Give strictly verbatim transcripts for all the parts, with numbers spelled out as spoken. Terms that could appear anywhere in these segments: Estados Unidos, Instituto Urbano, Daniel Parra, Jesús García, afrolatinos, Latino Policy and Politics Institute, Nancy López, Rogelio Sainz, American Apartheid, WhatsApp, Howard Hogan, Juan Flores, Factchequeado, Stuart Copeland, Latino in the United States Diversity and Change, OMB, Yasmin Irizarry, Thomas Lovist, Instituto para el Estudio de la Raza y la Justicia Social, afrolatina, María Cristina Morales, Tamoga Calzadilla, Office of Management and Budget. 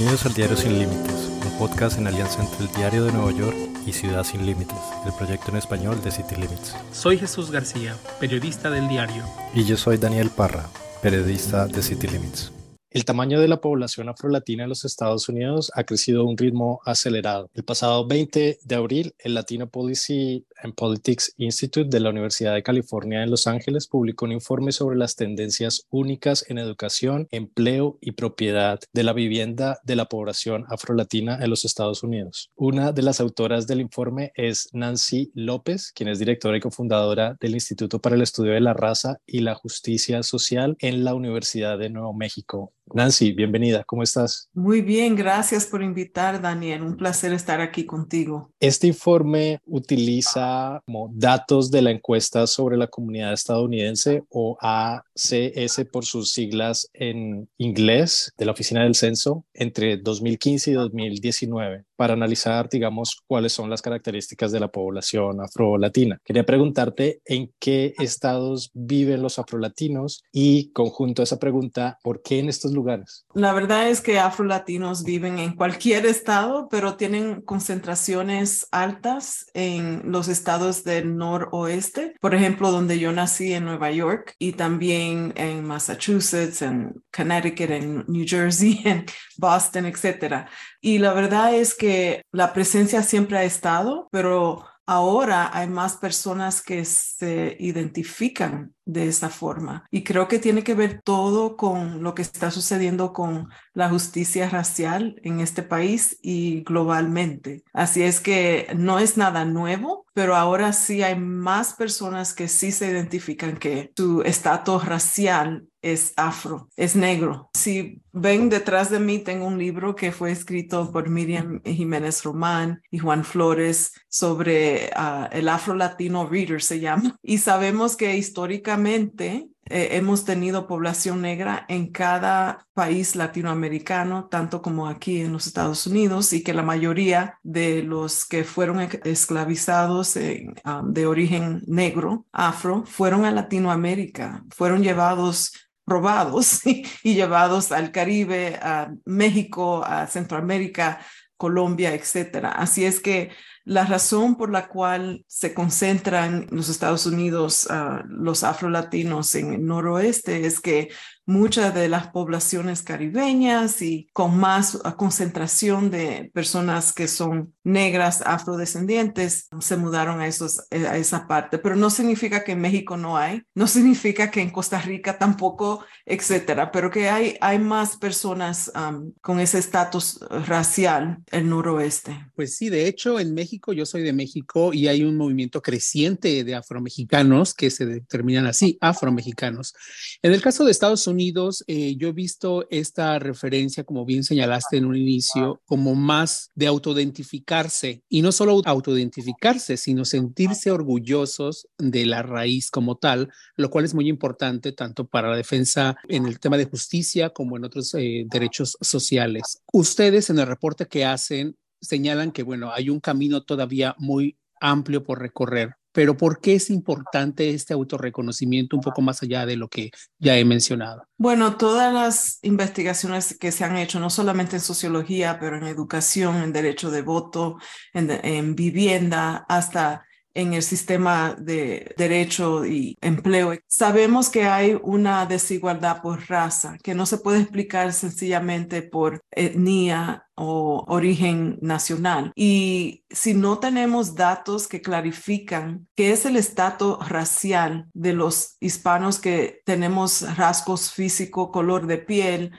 Bienvenidos al Diario Sin Límites, un podcast en alianza entre el Diario de Nueva York y Ciudad Sin Límites, el proyecto en español de City Limits. Soy Jesús García, periodista del diario. Y yo soy Daniel Parra, periodista de City Limits. El tamaño de la población afrolatina en los Estados Unidos ha crecido a un ritmo acelerado. El pasado veinte de abril, el Latino Policy and Politics Institute de la Universidad de California en Los Ángeles publicó un informe sobre las tendencias únicas en educación, empleo y propiedad de la vivienda de la población afrolatina en los Estados Unidos. Una de las autoras del informe es Nancy López, quien es directora y cofundadora del Instituto para el Estudio de la Raza y la Justicia Social en la Universidad de Nuevo México. Nancy, bienvenida, ¿cómo estás? Muy bien, gracias por invitar, Daniel. Un placer estar aquí contigo. Este informe utiliza como datos de la encuesta sobre la comunidad estadounidense, o A C S por sus siglas en inglés, de la Oficina del Censo, entre dos mil quince y dos mil diecinueve, para analizar, digamos, cuáles son las características de la población afrolatina. Quería preguntarte en qué estados viven los afrolatinos y, conjunto a esa pregunta, ¿por qué en estos lugares? Lugares. La verdad es que afrolatinos viven en cualquier estado, pero tienen concentraciones altas en los estados del noroeste. Por ejemplo, donde yo nací en Nueva York, y también en Massachusetts, en Connecticut, en New Jersey, en Boston, etcétera. Y la verdad es que la presencia siempre ha estado, pero ahora hay más personas que se identifican de esa forma. Y creo que tiene que ver todo con lo que está sucediendo con la justicia racial en este país y globalmente. Así es que no es nada nuevo, pero ahora sí hay más personas que sí se identifican que su estatus racial es afro, es negro. Si ven detrás de mí, tengo un libro que fue escrito por Miriam Jiménez Román y Juan Flores sobre uh, el Afro Latino Reader, se llama. Y sabemos que históricamente Eh, hemos tenido población negra en cada país latinoamericano, tanto como aquí en los Estados Unidos, y que la mayoría de los que fueron esclavizados en, um, de origen negro, afro, fueron a Latinoamérica, fueron llevados, robados y, y llevados al Caribe, a México, a Centroamérica, Colombia, etcétera. Así es que la razón por la cual se concentran en los Estados Unidos uh, los afrolatinos en el noroeste es que muchas de las poblaciones caribeñas y con más concentración de personas que son negras, afrodescendientes, se mudaron a, esos, a esa parte. Pero no significa que en México no hay, no significa que en Costa Rica tampoco, etcétera. Pero que hay, hay más personas um, con ese estatus racial en el noroeste. Pues sí, de hecho en México, yo soy de México y hay un movimiento creciente de afromexicanos que se determinan así, afromexicanos. En el caso de Estados Unidos, Unidos, eh, yo he visto esta referencia, como bien señalaste en un inicio, como más de autoidentificarse, y no solo autoidentificarse, sino sentirse orgullosos de la raíz como tal, lo cual es muy importante tanto para la defensa en el tema de justicia como en otros eh, derechos sociales. Ustedes en el reporte que hacen señalan que, bueno, hay un camino todavía muy amplio por recorrer. Pero ¿por qué es importante este autorreconocimiento un poco más allá de lo que ya he mencionado? Bueno, todas las investigaciones que se han hecho, no solamente en sociología, pero en educación, en derecho de voto, en, en vivienda, hasta en el sistema de derecho y empleo. Sabemos que hay una desigualdad por raza que no se puede explicar sencillamente por etnia o origen nacional. Y si no tenemos datos que clarifican qué es el estatus racial de los hispanos que tenemos rasgos físicos, color de piel,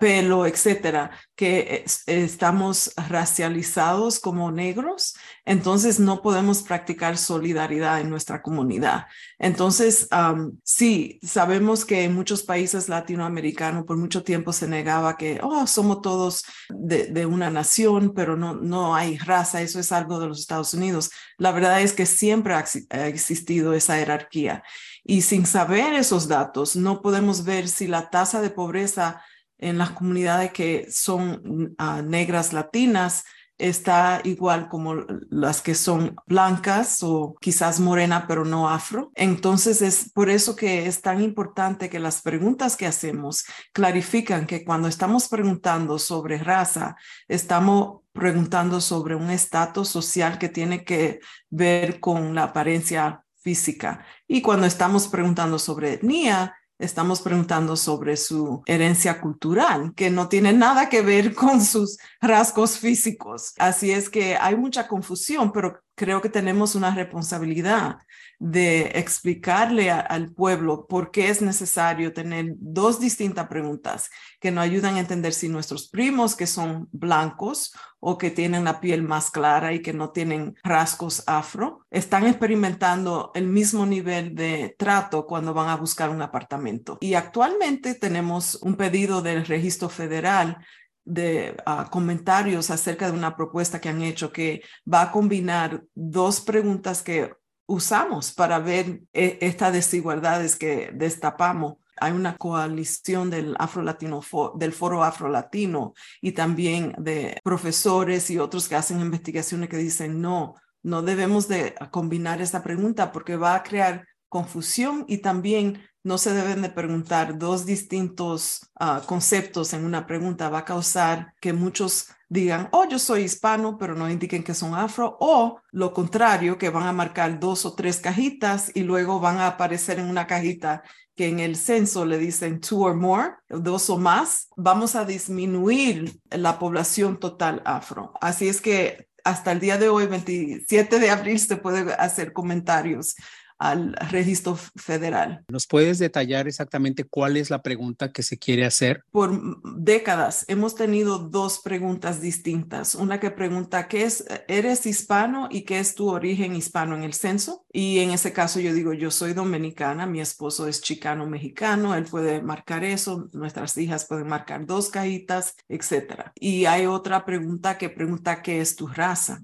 pelo, etcétera, que estamos racializados como negros, entonces no podemos practicar solidaridad en nuestra comunidad. Entonces, um, sí, sabemos que en muchos países latinoamericanos por mucho tiempo se negaba que, oh, somos todos de, de una nación, pero no, no hay raza, eso es algo de los Estados Unidos. La verdad es que siempre ha existido esa jerarquía. Y sin saber esos datos, no podemos ver si la tasa de pobreza en las comunidades que son uh, negras latinas está igual como las que son blancas o quizás morena, pero no afro. Entonces es por eso que es tan importante que las preguntas que hacemos clarifican que cuando estamos preguntando sobre raza, estamos preguntando sobre un estatus social que tiene que ver con la apariencia física. Y cuando estamos preguntando sobre etnia, estamos preguntando sobre su herencia cultural, que no tiene nada que ver con sus rasgos físicos. Así es que hay mucha confusión, pero creo que tenemos una responsabilidad de explicarle a, al pueblo por qué es necesario tener dos distintas preguntas que nos ayudan a entender si nuestros primos que son blancos o que tienen la piel más clara y que no tienen rasgos afro, están experimentando el mismo nivel de trato cuando van a buscar un apartamento. Y actualmente tenemos un pedido del Registro Federal de uh, comentarios acerca de una propuesta que han hecho que va a combinar dos preguntas que usamos para ver e- estas desigualdades que destapamos. Hay una coalición del Afro Latino, del Foro Afro Latino y también de profesores y otros que hacen investigaciones que dicen no, no debemos de combinar esta pregunta porque va a crear confusión y también no se deben de preguntar dos distintos uh, conceptos en una pregunta. Va a causar que muchos digan, oh, yo soy hispano, pero no indiquen que son afro, o lo contrario, que van a marcar dos o tres cajitas y luego van a aparecer en una cajita que en el censo le dicen two or more, dos o más. Vamos a disminuir la población total afro. Así es que hasta el día de hoy, veintisiete de abril, se puede hacer comentarios al Registro Federal. ¿Nos puedes detallar exactamente cuál es la pregunta que se quiere hacer? Por décadas hemos tenido dos preguntas distintas. Una que pregunta, ¿qué es, eres hispano y qué es tu origen hispano en el censo? Y en ese caso yo digo, yo soy dominicana, mi esposo es chicano-mexicano, él puede marcar eso, nuestras hijas pueden marcar dos cajitas, etcétera. Y hay otra pregunta que pregunta, ¿qué es tu raza?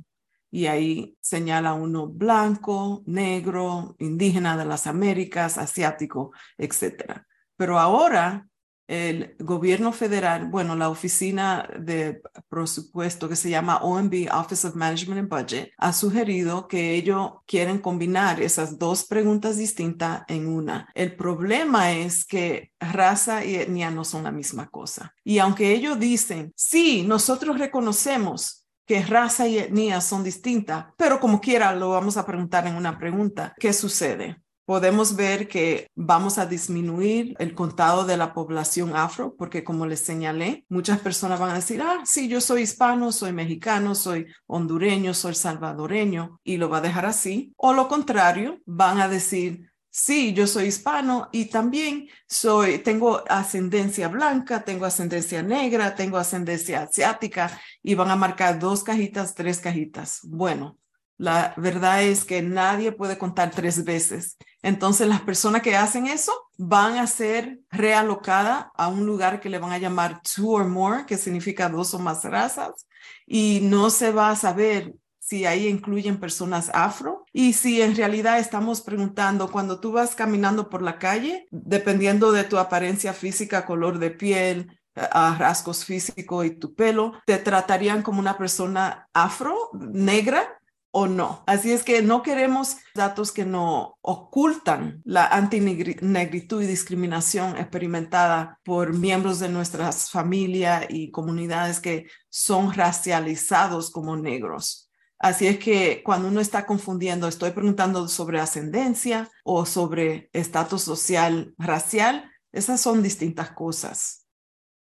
Y ahí señala uno blanco, negro, indígena de las Américas, asiático, etcétera. Pero ahora el gobierno federal, bueno, la oficina de presupuesto que se llama O M B, Office of Management and Budget, ha sugerido que ellos quieren combinar esas dos preguntas distintas en una. El problema es que raza y etnia no son la misma cosa. Y aunque ellos dicen, sí, nosotros reconocemos que raza y etnia son distintas, pero como quiera lo vamos a preguntar en una pregunta. ¿Qué sucede? Podemos ver que vamos a disminuir el contado de la población afro, porque como les señalé, muchas personas van a decir, ah, sí, yo soy hispano, soy mexicano, soy hondureño, soy salvadoreño, y lo va a dejar así. O lo contrario, van a decir, sí, yo soy hispano y también soy, tengo ascendencia blanca, tengo ascendencia negra, tengo ascendencia asiática y van a marcar dos cajitas, tres cajitas. Bueno, la verdad es que nadie puede contar tres veces. Entonces las personas que hacen eso van a ser realocadas a un lugar que le van a llamar two or more, que significa dos o más razas, y no se va a saber si ahí incluyen personas afro y si en realidad estamos preguntando cuando tú vas caminando por la calle, dependiendo de tu apariencia física, color de piel, rasgos físicos y tu pelo, ¿te tratarían como una persona afro, negra o no? Así es que no queremos datos que no ocultan la antinegritud y discriminación experimentada por miembros de nuestras familias y comunidades que son racializados como negros. Así es que cuando uno está confundiendo, estoy preguntando sobre ascendencia o sobre estatus social racial, esas son distintas cosas.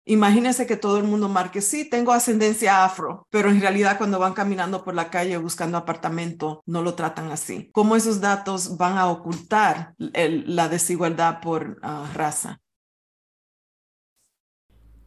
Imagínense que todo el mundo marque, sí, tengo ascendencia afro, pero en realidad cuando van caminando por la calle buscando apartamento, no lo tratan así. ¿Cómo esos datos van a ocultar el, la desigualdad por uh, raza?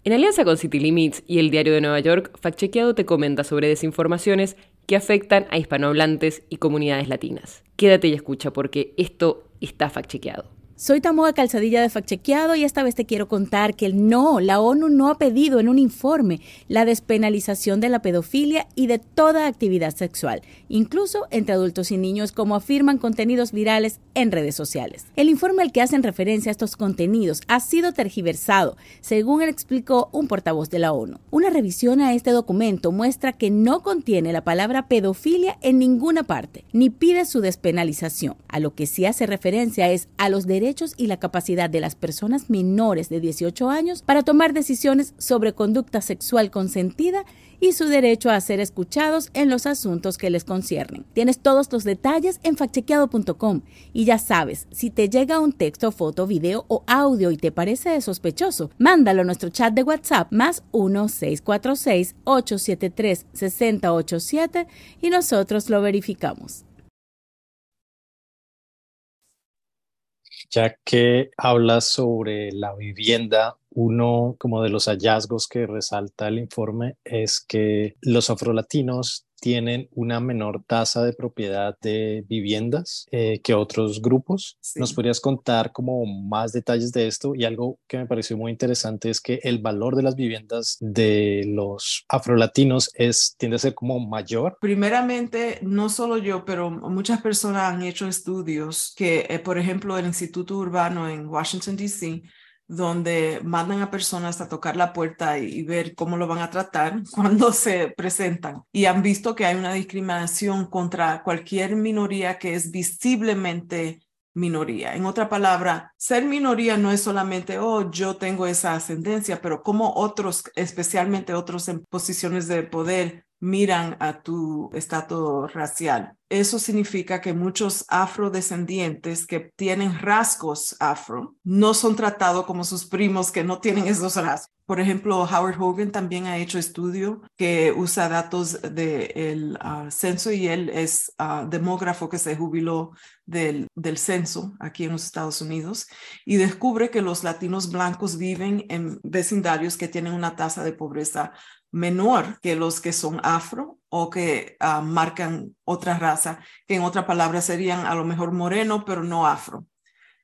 En alianza con City Limits y el Diario de Nueva York, Factchequeado te comenta sobre desinformaciones que afectan a hispanohablantes y comunidades latinas. Quédate y escucha porque esto está factchequeado. Soy Tamoga Calzadilla de Factchequeado y esta vez te quiero contar que no, la ONU no ha pedido en un informe la despenalización de la pedofilia y de toda actividad sexual, incluso entre adultos y niños, como afirman contenidos virales en redes sociales. El informe al que hacen referencia estos contenidos ha sido tergiversado, según explicó un portavoz de la ONU. Una revisión a este documento muestra que no contiene la palabra pedofilia en ninguna parte, ni pide su despenalización. A lo que sí hace referencia es a los derechos y la capacidad de las personas menores de dieciocho años para tomar decisiones sobre conducta sexual consentida y su derecho a ser escuchados en los asuntos que les conciernen. Tienes todos los detalles en factchequeado punto com y ya sabes, si te llega un texto, foto, video o audio y te parece sospechoso, mándalo a nuestro chat de WhatsApp más uno seis cuatro seis ocho siete tres seis cero ocho siete y nosotros lo verificamos. Ya que hablas sobre la vivienda, uno como de los hallazgos que resalta el informe es que los afrolatinos tienen una menor tasa de propiedad de viviendas eh, que otros grupos. Sí. ¿Nos podrías contar como más detalles de esto? Y algo que me pareció muy interesante es que el valor de las viviendas de los afrolatinos es, tiende a ser como mayor. Primeramente, no solo yo, pero muchas personas han hecho estudios que, eh, por ejemplo, el Instituto Urbano en Washington, D C, donde mandan a personas a tocar la puerta y, y ver cómo lo van a tratar cuando se presentan. Y han visto que hay una discriminación contra cualquier minoría que es visiblemente minoría. En otra palabra, ser minoría no es solamente, oh, yo tengo esa ascendencia, pero cómo otros, especialmente otros en posiciones de poder, miran a tu estatus racial. Eso significa que muchos afrodescendientes que tienen rasgos afro no son tratados como sus primos que no tienen esos rasgos. Por ejemplo, Howard Hogan también ha hecho estudio que usa datos del uh, censo y él es uh, demógrafo que se jubiló del, del censo aquí en los Estados Unidos y descubre que los latinos blancos viven en vecindarios que tienen una tasa de pobreza menor que los que son afro o que uh, marcan otra raza, que en otra palabra serían a lo mejor moreno, pero no afro.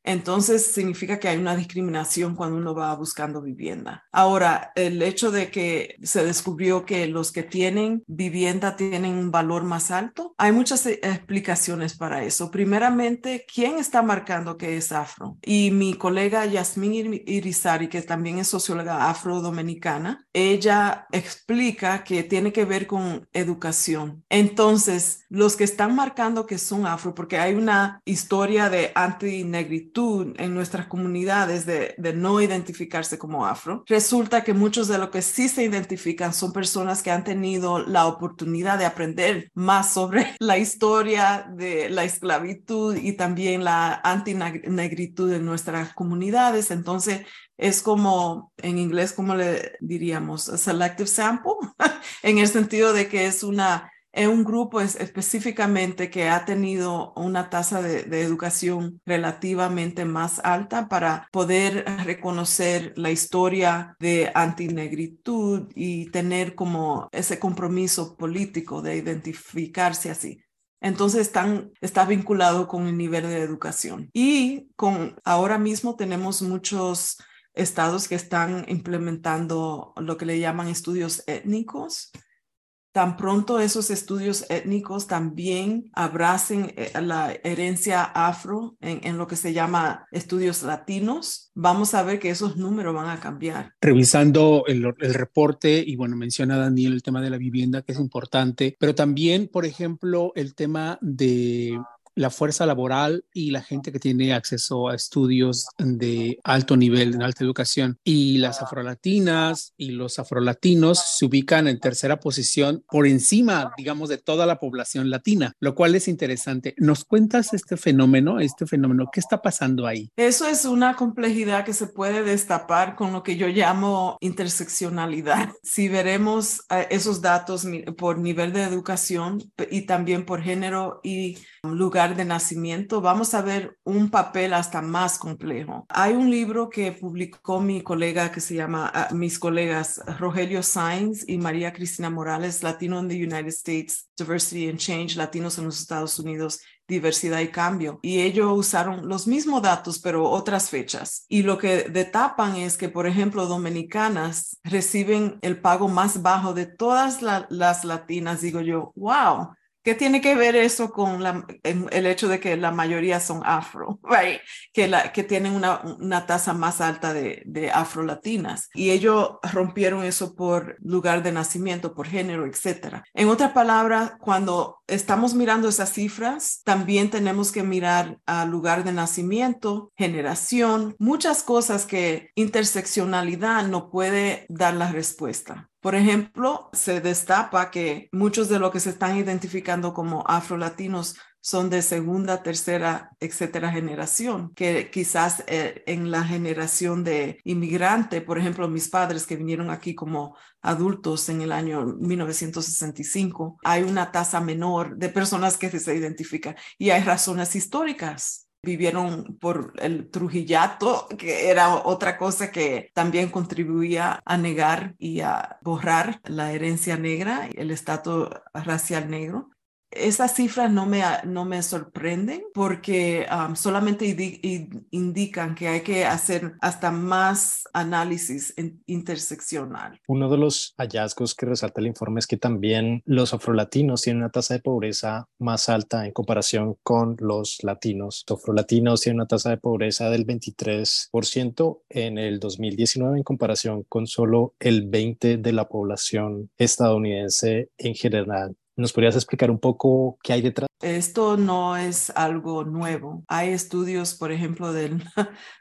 Entonces significa que hay una discriminación cuando uno va buscando vivienda. Ahora, el hecho de que se descubrió que los que tienen vivienda tienen un valor más alto, hay muchas explicaciones para eso. Primeramente, ¿quién está marcando que es afro? Y mi colega Yasmin Irizarry, que también es socióloga afrodominicana, ella explica que tiene que ver con educación. Entonces, los que están marcando que son afro, porque hay una historia de antinegritud en nuestras comunidades de, de no identificarse como afro, resulta que muchos de los que sí se identifican son personas que han tenido la oportunidad de aprender más sobre la historia de la esclavitud y también la antinegritud en nuestras comunidades. Entonces, es como, en inglés, ¿cómo le diríamos? A selective sample, en el sentido de que es una... es un grupo es, específicamente que ha tenido una tasa de, de educación relativamente más alta para poder reconocer la historia de antinegritud y tener como ese compromiso político de identificarse así. Entonces están, está vinculado con el nivel de educación. Y con, ahora mismo tenemos muchos estados que están implementando lo que le llaman estudios étnicos. Tan pronto esos estudios étnicos también abracen la herencia afro en, en lo que se llama estudios latinos, vamos a ver que esos números van a cambiar. Revisando el, el reporte, y bueno, menciona Daniel el tema de la vivienda, que es importante, pero también, por ejemplo, el tema de la fuerza laboral y la gente que tiene acceso a estudios de alto nivel, de alta educación. Y las afrolatinas y los afrolatinos se ubican en tercera posición por encima, digamos, de toda la población latina, lo cual es interesante. ¿Nos cuentas este fenómeno? Este fenómeno, ¿qué está pasando ahí? Eso es una complejidad que se puede destapar con lo que yo llamo interseccionalidad. Si veremos esos datos por nivel de educación y también por género y lugar lugar de nacimiento, vamos a ver un papel hasta más complejo. Hay un libro que publicó mi colega que se llama, uh, mis colegas Rogelio Sainz y María Cristina Morales, Latino in the United States Diversity and Change, Latinos en los Estados Unidos, Diversidad y Cambio. Y ellos usaron los mismos datos, pero otras fechas. Y lo que destapan es que, por ejemplo, dominicanas reciben el pago más bajo de todas la, las latinas. Digo yo, wow, ¿qué tiene que ver eso con la, el hecho de que la mayoría son afro, right? que, la, que tienen una, una tasa más alta de, de afrolatinas? Y ellos rompieron eso por lugar de nacimiento, por género, etcétera. En otras palabras, cuando estamos mirando esas cifras, también tenemos que mirar a lugar de nacimiento, generación, muchas cosas que interseccionalidad no puede dar la respuesta. Por ejemplo, se destapa que muchos de los que se están identificando como afrolatinos son de segunda, tercera, etcétera generación, que quizás eh, en la generación de inmigrante, por ejemplo, mis padres que vinieron aquí como adultos en el año mil novecientos sesenta y cinco, hay una tasa menor de personas que se identifican y hay razones históricas. Vivieron por el Trujillato, que era otra cosa que también contribuía a negar y a borrar la herencia negra, el estatus racial negro. Esas cifras no me, no me sorprenden porque um, solamente indi- indican que hay que hacer hasta más análisis en- interseccional. Uno de los hallazgos que resalta el informe es que también los afrolatinos tienen una tasa de pobreza más alta en comparación con los latinos. Los afrolatinos tienen una tasa de pobreza del veintitrés por ciento en el dos mil diecinueve en comparación con solo el veinte por ciento de la población estadounidense en general. ¿Nos podrías explicar un poco qué hay detrás? Esto no es algo nuevo. Hay estudios, por ejemplo, del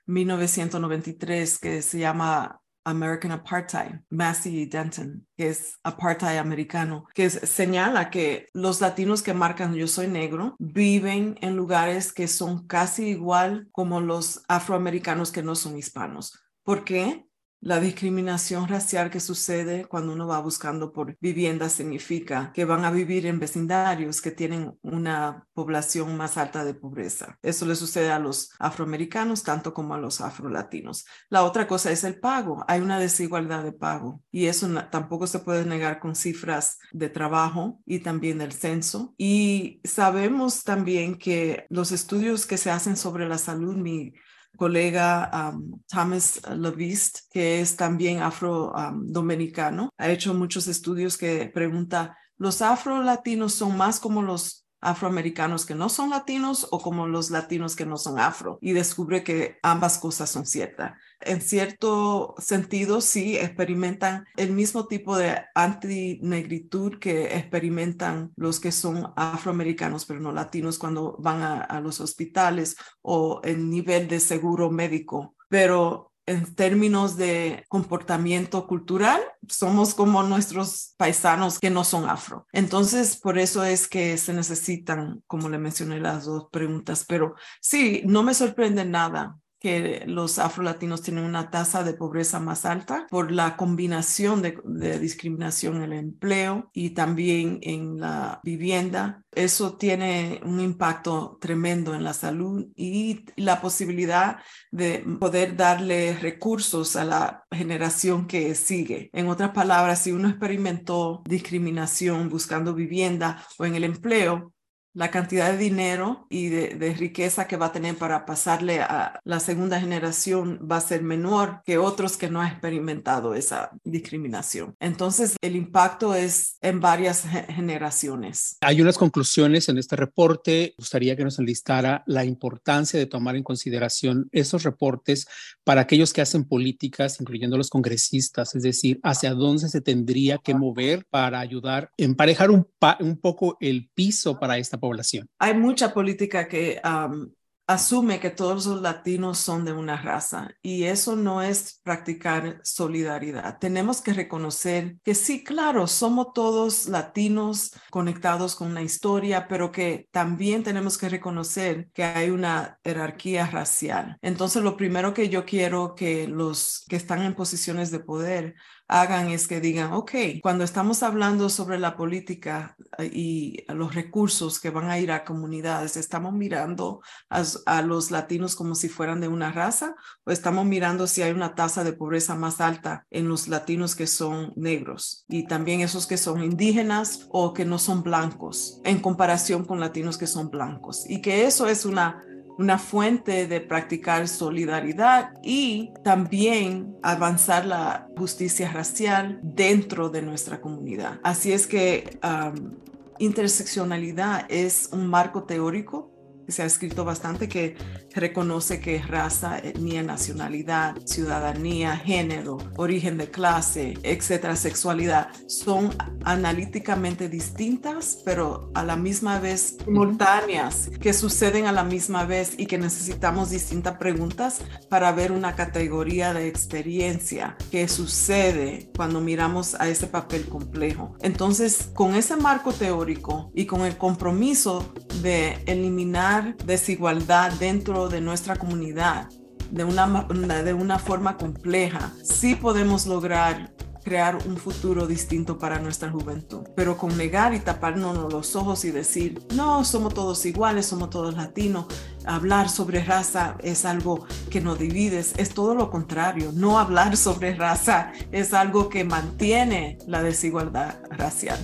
mil novecientos noventa y tres que se llama American Apartheid, Massey Denton, que es apartheid americano, que señala que los latinos que marcan yo soy negro viven en lugares que son casi igual como los afroamericanos que no son hispanos. ¿Por qué? La discriminación racial que sucede cuando uno va buscando por vivienda significa que van a vivir en vecindarios que tienen una población más alta de pobreza. Eso le sucede a los afroamericanos tanto como a los afrolatinos. La otra cosa es el pago. Hay una desigualdad de pago y eso no, tampoco se puede negar con cifras de trabajo y también del censo. Y sabemos también que los estudios que se hacen sobre la salud mi, colega um, Thomas Lovist, que es también afro-dominicano, um, ha hecho muchos estudios que pregunta, ¿los afro-latinos son más como los afroamericanos que no son latinos o como los latinos que no son afro? Y descubre que ambas cosas son ciertas. En cierto sentido, sí experimentan el mismo tipo de antinegritud que experimentan los que son afroamericanos, pero no latinos cuando van a, a los hospitales o el nivel de seguro médico. Pero en términos de comportamiento cultural, somos como nuestros paisanos que no son afro. Entonces, por eso es que se necesitan, como le mencioné, las dos preguntas. Pero sí, no me sorprende nada que los afrolatinos tienen una tasa de pobreza más alta por la combinación de, de discriminación en el empleo y también en la vivienda. Eso tiene un impacto tremendo en la salud y la posibilidad de poder darle recursos a la generación que sigue. En otras palabras, si uno experimentó discriminación buscando vivienda o en el empleo, la cantidad de dinero y de, de riqueza que va a tener para pasarle a la segunda generación va a ser menor que otros que no han experimentado esa discriminación. Entonces, el impacto es en varias generaciones. Hay unas conclusiones en este reporte. Me gustaría que nos enlistara la importancia de tomar en consideración esos reportes para aquellos que hacen políticas, incluyendo los congresistas, es decir, hacia dónde se tendría que mover para ayudar, emparejar un, pa- un poco el piso para esta población. Población. Hay mucha política que um, asume que todos los latinos son de una raza y eso no es practicar solidaridad. Tenemos que reconocer que sí, claro, somos todos latinos conectados con la historia, pero que también tenemos que reconocer que hay una jerarquía racial. Entonces, lo primero que yo quiero que los que están en posiciones de poder hagan es que digan, ok, cuando estamos hablando sobre la política y los recursos que van a ir a comunidades, ¿estamos mirando a, a los latinos como si fueran de una raza? ¿O estamos mirando si hay una tasa de pobreza más alta en los latinos que son negros y también esos que son indígenas o que no son blancos en comparación con latinos que son blancos? Y que eso es una una fuente de practicar solidaridad y también avanzar la justicia racial dentro de nuestra comunidad. Así es que um, interseccionalidad es un marco teórico que se ha escrito bastante, que reconoce que raza, etnia, nacionalidad, ciudadanía, género, origen de clase, etcétera, sexualidad, son analíticamente distintas, pero a la misma vez simultáneas, que suceden a la misma vez y que necesitamos distintas preguntas para ver una categoría de experiencia que sucede cuando miramos a ese papel complejo. Entonces, con ese marco teórico y con el compromiso de eliminar desigualdad dentro de nuestra comunidad de una, de una forma compleja, sí podemos lograr crear un futuro distinto para nuestra juventud. Pero con negar y taparnos los ojos y decir, no, somos todos iguales, somos todos latinos, hablar sobre raza es algo que nos divide, es todo lo contrario. No hablar sobre raza es algo que mantiene la desigualdad racial.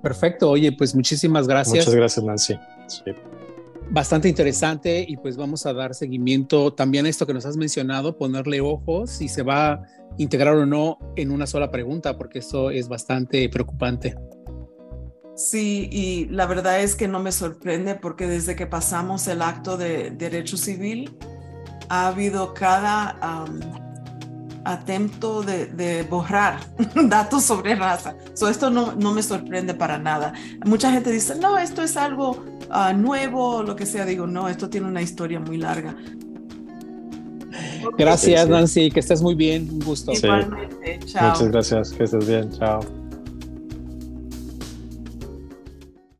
Perfecto. Oye, pues muchísimas gracias. Muchas gracias, Nancy. Sí. Bastante interesante y pues vamos a dar seguimiento también a esto que nos has mencionado, ponerle ojos si se va a integrar o no en una sola pregunta, porque eso es bastante preocupante. Sí, y la verdad es que no me sorprende porque desde que pasamos el acto de derecho civil ha habido cada... Um, atento de, de borrar datos sobre raza. So, esto no, no me sorprende para nada. Mucha gente dice, no, esto es algo uh, nuevo, lo que sea. Digo, no, esto tiene una historia muy larga. Gracias, sí, sí. Nancy, que estés muy bien. Un gusto. Igualmente, sí. Chao. Muchas gracias, que estés bien. Chao.